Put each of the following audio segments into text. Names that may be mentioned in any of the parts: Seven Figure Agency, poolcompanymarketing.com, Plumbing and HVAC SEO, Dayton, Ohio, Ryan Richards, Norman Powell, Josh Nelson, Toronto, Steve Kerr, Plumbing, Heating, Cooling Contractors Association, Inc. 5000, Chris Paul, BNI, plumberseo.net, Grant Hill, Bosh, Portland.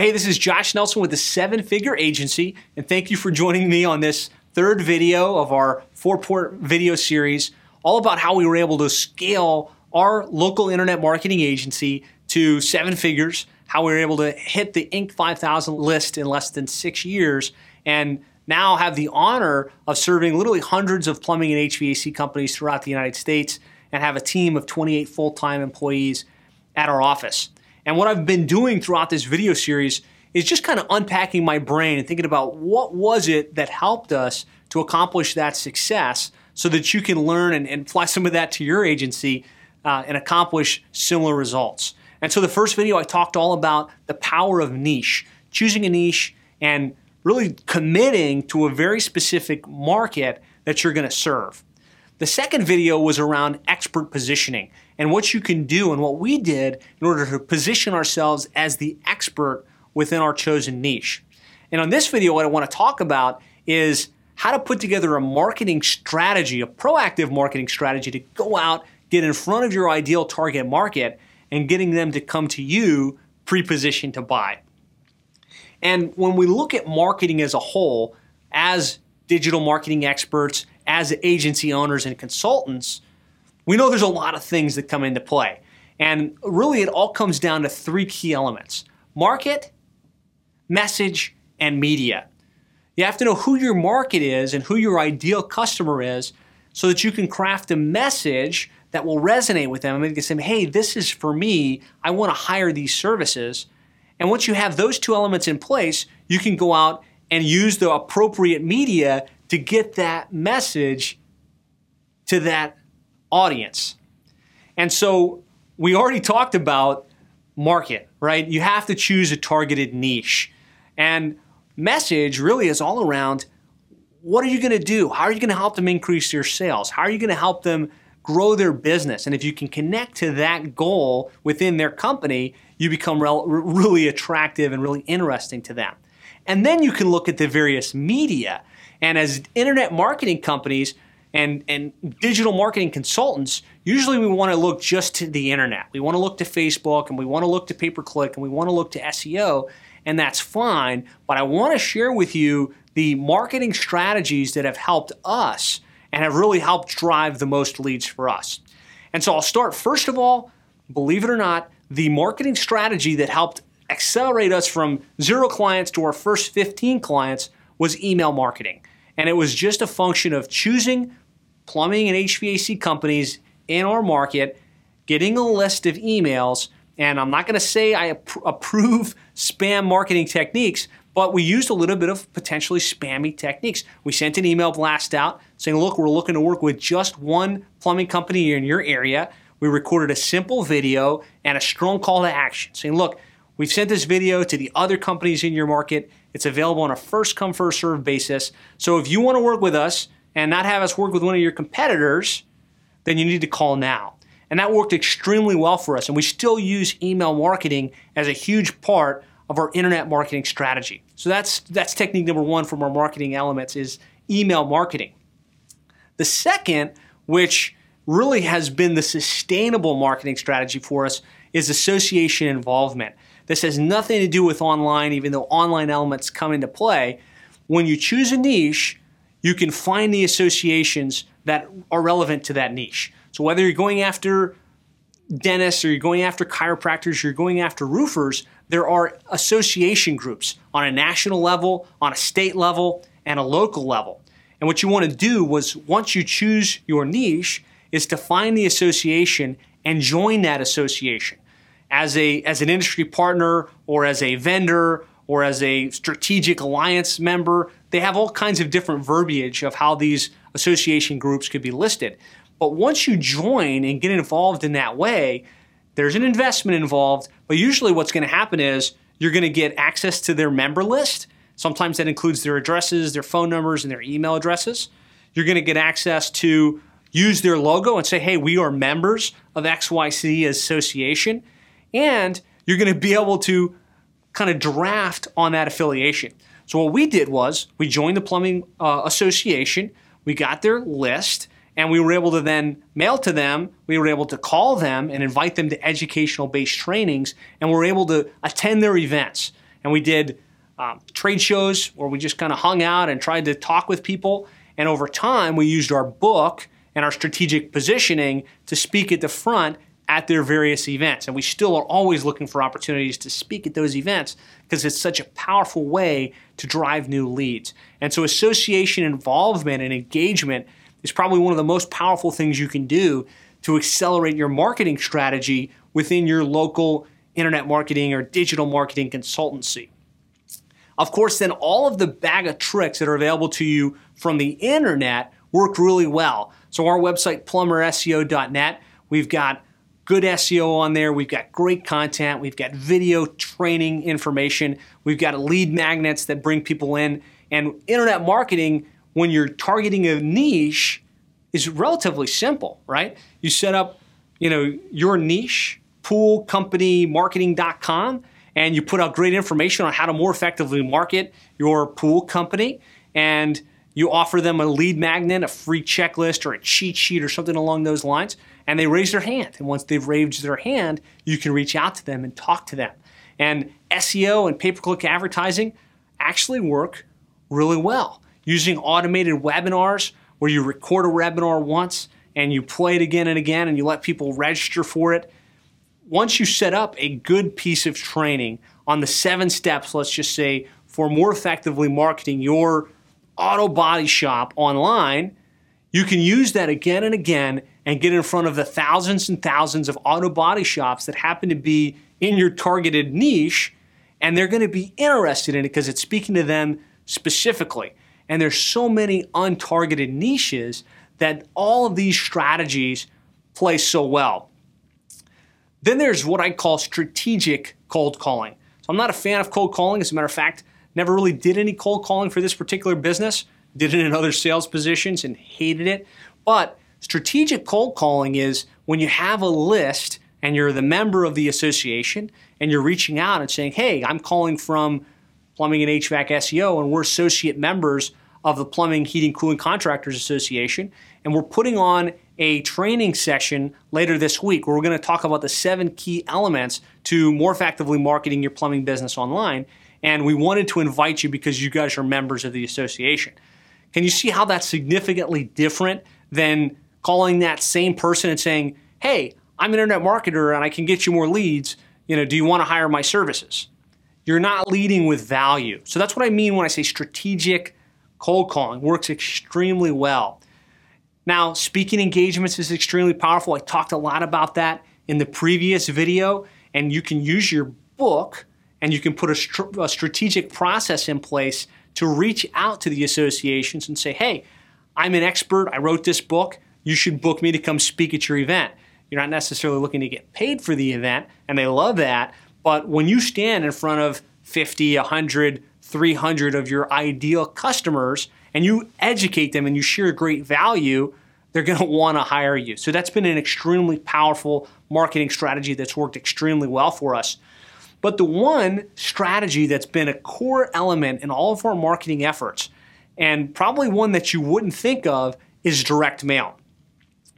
Well, hey, this is Josh Nelson with the Seven Figure Agency, and thank you for joining me on this third video of our four-part video series, all about how we were able to scale our local internet marketing agency to 7 figures, how we were able to hit the Inc. 5000 list in less than 6 years, and now have the honor of serving literally hundreds of plumbing and HVAC companies throughout the United States and have a team of 28 full-time employees at our office. And what I've been doing throughout this video series is just kind of unpacking my brain and thinking about what was it that helped us to accomplish that success so that you can learn and apply some of that to your agency and accomplish similar results. And so the first video I talked all about the power of niche, choosing a niche and really committing to a very specific market that you're going to serve. The second video was around expert positioning and what you can do and what we did in order to position ourselves as the expert within our chosen niche. And on this video, what I want to talk about is how to put together a marketing strategy, a proactive marketing strategy to go out, get in front of your ideal target market and getting them to come to you pre-positioned to buy. And when we look at marketing as a whole, as digital marketing experts, as agency owners and consultants, we know there's a lot of things that come into play. And really it all comes down to 3 key elements: market, message, and media. You have to know who your market is and who your ideal customer is so that you can craft a message that will resonate with them and make them say, hey, this is for me, I want to hire these services. And once you have those 2 elements in place, you can go out and use the appropriate media to get that message to that audience. And so we already talked about market, right? You have to choose a targeted niche. And message really is all around, what are you gonna do? How are you gonna help them increase their sales? How are you gonna help them grow their business? And if you can connect to that goal within their company, you become really attractive and really interesting to them. And then you can look at the various media. And as internet marketing companies and digital marketing consultants, usually we want to look just to the internet. We want to look to Facebook, and we want to look to pay-per-click, and we want to look to SEO, and that's fine. But I want to share with you the marketing strategies that have helped us and have really helped drive the most leads for us. And so I'll start, first of all, believe it or not, the marketing strategy that helped accelerate us from 0 clients to our first 15 clients was email marketing. And it was just a function of choosing plumbing and HVAC companies in our market, getting a list of emails, and I'm not gonna say I approve spam marketing techniques, but we used a little bit of potentially spammy techniques. We sent an email blast out saying, look, we're looking to work with just one plumbing company in your area. We recorded a simple video and a strong call to action saying, look, we've sent this video to the other companies in your market. It's available on a first-come, first-served basis. So if you want to work with us and not have us work with one of your competitors, then you need to call now. And that worked extremely well for us. And we still use email marketing as a huge part of our internet marketing strategy. So that's technique number 1 from our marketing elements, is email marketing. The second, which really has been the sustainable marketing strategy for us, is association involvement. This has nothing to do with online, even though online elements come into play. When you choose a niche, you can find the associations that are relevant to that niche. So whether you're going after dentists or you're going after chiropractors, you're going after roofers, there are association groups on a national level, on a state level, and a local level. And what you want to do was, once you choose your niche, is to find the association and join that association. As an industry partner, or as a vendor, or as a strategic alliance member, they have all kinds of different verbiage of how these association groups could be listed. But once you join and get involved in that way, there's an investment involved, but usually what's gonna happen is you're gonna get access to their member list. Sometimes that includes their addresses, their phone numbers, and their email addresses. You're gonna get access to use their logo and say, hey, we are members of XYZ Association. And you're going to be able to kind of draft on that affiliation. So what we did was, we joined the Plumbing Association, we got their list, and we were able to then mail to them, we were able to call them and invite them to educational-based trainings, and we were able to attend their events. and we did trade shows where we just kind of hung out and tried to talk with people. And over time, we used our book and our strategic positioning to speak at the front at their various events. And we still are always looking for opportunities to speak at those events because it's such a powerful way to drive new leads. And so association involvement and engagement is probably one of the most powerful things you can do to accelerate your marketing strategy within your local internet marketing or digital marketing consultancy. Of course, then all of the bag of tricks that are available to you from the internet work really well. So our website, plumberseo.net, we've got good SEO on there. We've got great content. We've got video training information. We've got lead magnets that bring people in. And internet marketing, when you're targeting a niche, is relatively simple, right? You set up, your niche, poolcompanymarketing.com, and you put out great information on how to more effectively market your pool company, and you offer them a lead magnet, a free checklist, or a cheat sheet or something along those lines, and they raise their hand. And once they've raised their hand, you can reach out to them and talk to them. And SEO and pay-per-click advertising actually work really well. Using automated webinars where you record a webinar once and you play it again and again and you let people register for it. Once you set up a good piece of training on the 7 steps, let's just say, for more effectively marketing your auto body shop online, you can use that again and again and get in front of the thousands and thousands of auto body shops that happen to be in your targeted niche, and they're going to be interested in it because it's speaking to them specifically. And there's so many untargeted niches that all of these strategies play so well. Then there's what I call strategic cold calling. So I'm not a fan of cold calling. As a matter of fact, never really did any cold calling for this particular business. Did it in other sales positions and hated it. But strategic cold calling is when you have a list and you're the member of the association and you're reaching out and saying, hey, I'm calling from Plumbing and HVAC SEO, and we're associate members of the Plumbing, Heating, Cooling Contractors Association, and we're putting on a training session later this week where we're going to talk about the 7 key elements to more effectively marketing your plumbing business online, and we wanted to invite you because you guys are members of the association. Can you see how that's significantly different than calling that same person and saying, hey, I'm an internet marketer and I can get you more leads, do you want to hire my services? You're not leading with value. So that's what I mean when I say strategic cold calling works extremely well. Now, speaking engagements is extremely powerful. I talked a lot about that in the previous video, and you can use your book and you can put a strategic process in place to reach out to the associations and say, hey, I'm an expert. I wrote this book. You should book me to come speak at your event. You're not necessarily looking to get paid for the event, and they love that. But when you stand in front of 50, 100, 300 of your ideal customers and you educate them and you share great value, they're going to want to hire you. So that's been an extremely powerful marketing strategy that's worked extremely well for us. But the one strategy that's been a core element in all of our marketing efforts, and probably one that you wouldn't think of, is direct mail.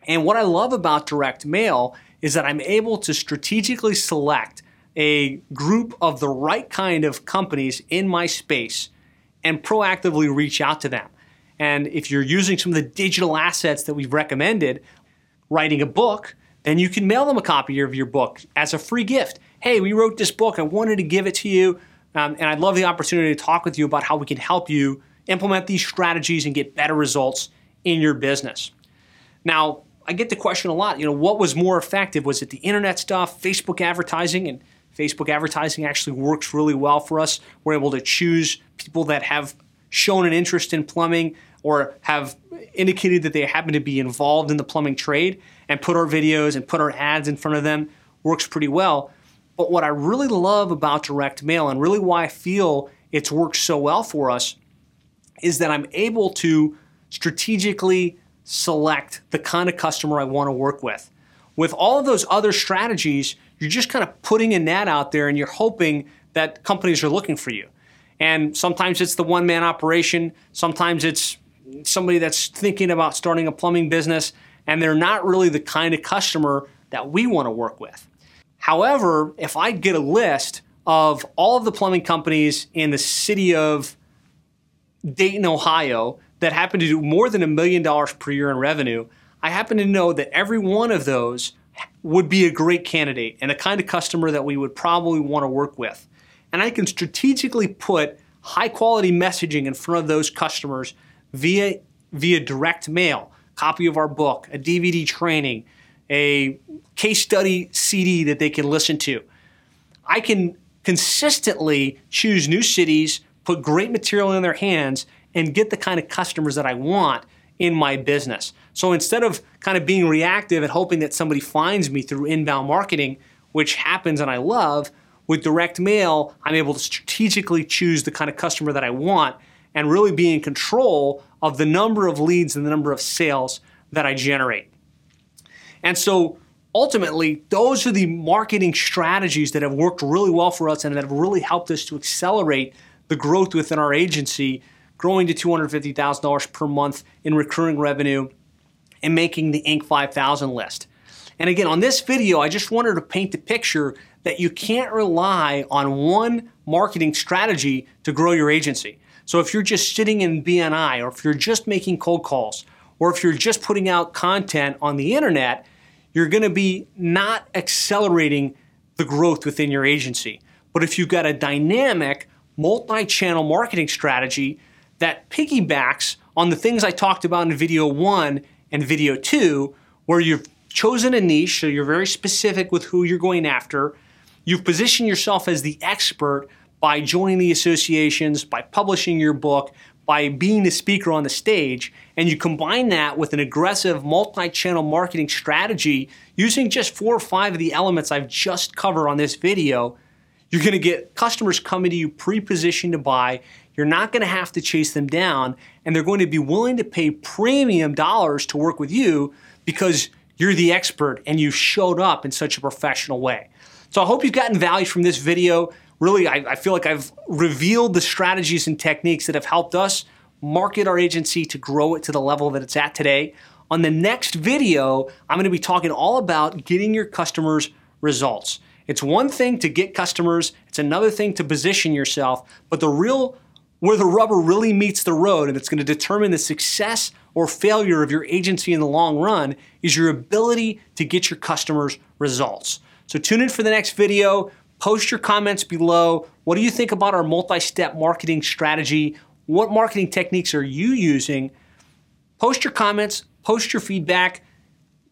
And what I love about direct mail is that I'm able to strategically select a group of the right kind of companies in my space and proactively reach out to them. And if you're using some of the digital assets that we've recommended, writing a book, then you can mail them a copy of your book as a free gift. Hey, we wrote this book. I wanted to give it to you. And I'd love the opportunity to talk with you about how we can help you implement these strategies and get better results in your business. Now, I get the question a lot, what was more effective? Was it the internet stuff, Facebook advertising? And Facebook advertising actually works really well for us. We're able to choose people that have shown an interest in plumbing or have indicated that they happen to be involved in the plumbing trade, and put our videos and put our ads in front of them. Works pretty well. But what I really love about direct mail, and really why I feel it's worked so well for us, is that I'm able to strategically select the kind of customer I want to work with. With all of those other strategies, you're just kind of putting a net out there and you're hoping that companies are looking for you. And sometimes it's the one-man operation. Sometimes it's somebody that's thinking about starting a plumbing business and they're not really the kind of customer that we want to work with. However, if I get a list of all of the plumbing companies in the city of Dayton, Ohio, that happen to do more than $1 million per year in revenue, I happen to know that every one of those would be a great candidate and a kind of customer that we would probably want to work with. And I can strategically put high quality messaging in front of those customers via direct mail, copy of our book, a DVD training, a case study CD that they can listen to. I can consistently choose new cities, put great material in their hands, and get the kind of customers that I want in my business. So instead of kind of being reactive and hoping that somebody finds me through inbound marketing, which happens and I love, with direct mail, I'm able to strategically choose the kind of customer that I want and really be in control of the number of leads and the number of sales that I generate. And so ultimately, those are the marketing strategies that have worked really well for us and that have really helped us to accelerate the growth within our agency, growing to $250,000 per month in recurring revenue and making the Inc. 5000 list. And again, on this video, I just wanted to paint the picture that you can't rely on one marketing strategy to grow your agency. So if you're just sitting in BNI, or if you're just making cold calls, or if you're just putting out content on the internet, you're gonna be not accelerating the growth within your agency. But if you've got a dynamic multi-channel marketing strategy that piggybacks on the things I talked about in video 1 and video 2, where you've chosen a niche, so you're very specific with who you're going after. You've positioned yourself as the expert by joining the associations, by publishing your book, by being the speaker on the stage, and you combine that with an aggressive multi-channel marketing strategy using just 4 or 5 of the elements I've just covered on this video. You're gonna get customers coming to you pre-positioned to buy. You're not gonna have to chase them down, and they're going to be willing to pay premium dollars to work with you because you're the expert and you showed up in such a professional way. So I hope you've gotten value from this video. Really, I feel like I've revealed the strategies and techniques that have helped us market our agency to grow it to the level that it's at today. On the next video, I'm gonna be talking all about getting your customers results. It's one thing to get customers, it's another thing to position yourself, but where the rubber really meets the road and it's gonna determine the success or failure of your agency in the long run is your ability to get your customers results. So tune in for the next video, post your comments below. What do you think about our multi-step marketing strategy? What marketing techniques are you using? Post your comments, post your feedback,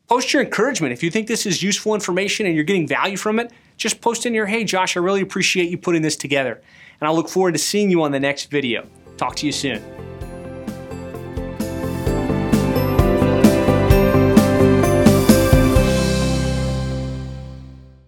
post your encouragement. If you think this is useful information and you're getting value from it, just post in your, hey Josh, I really appreciate you putting this together. And I look forward to seeing you on the next video. Talk to you soon.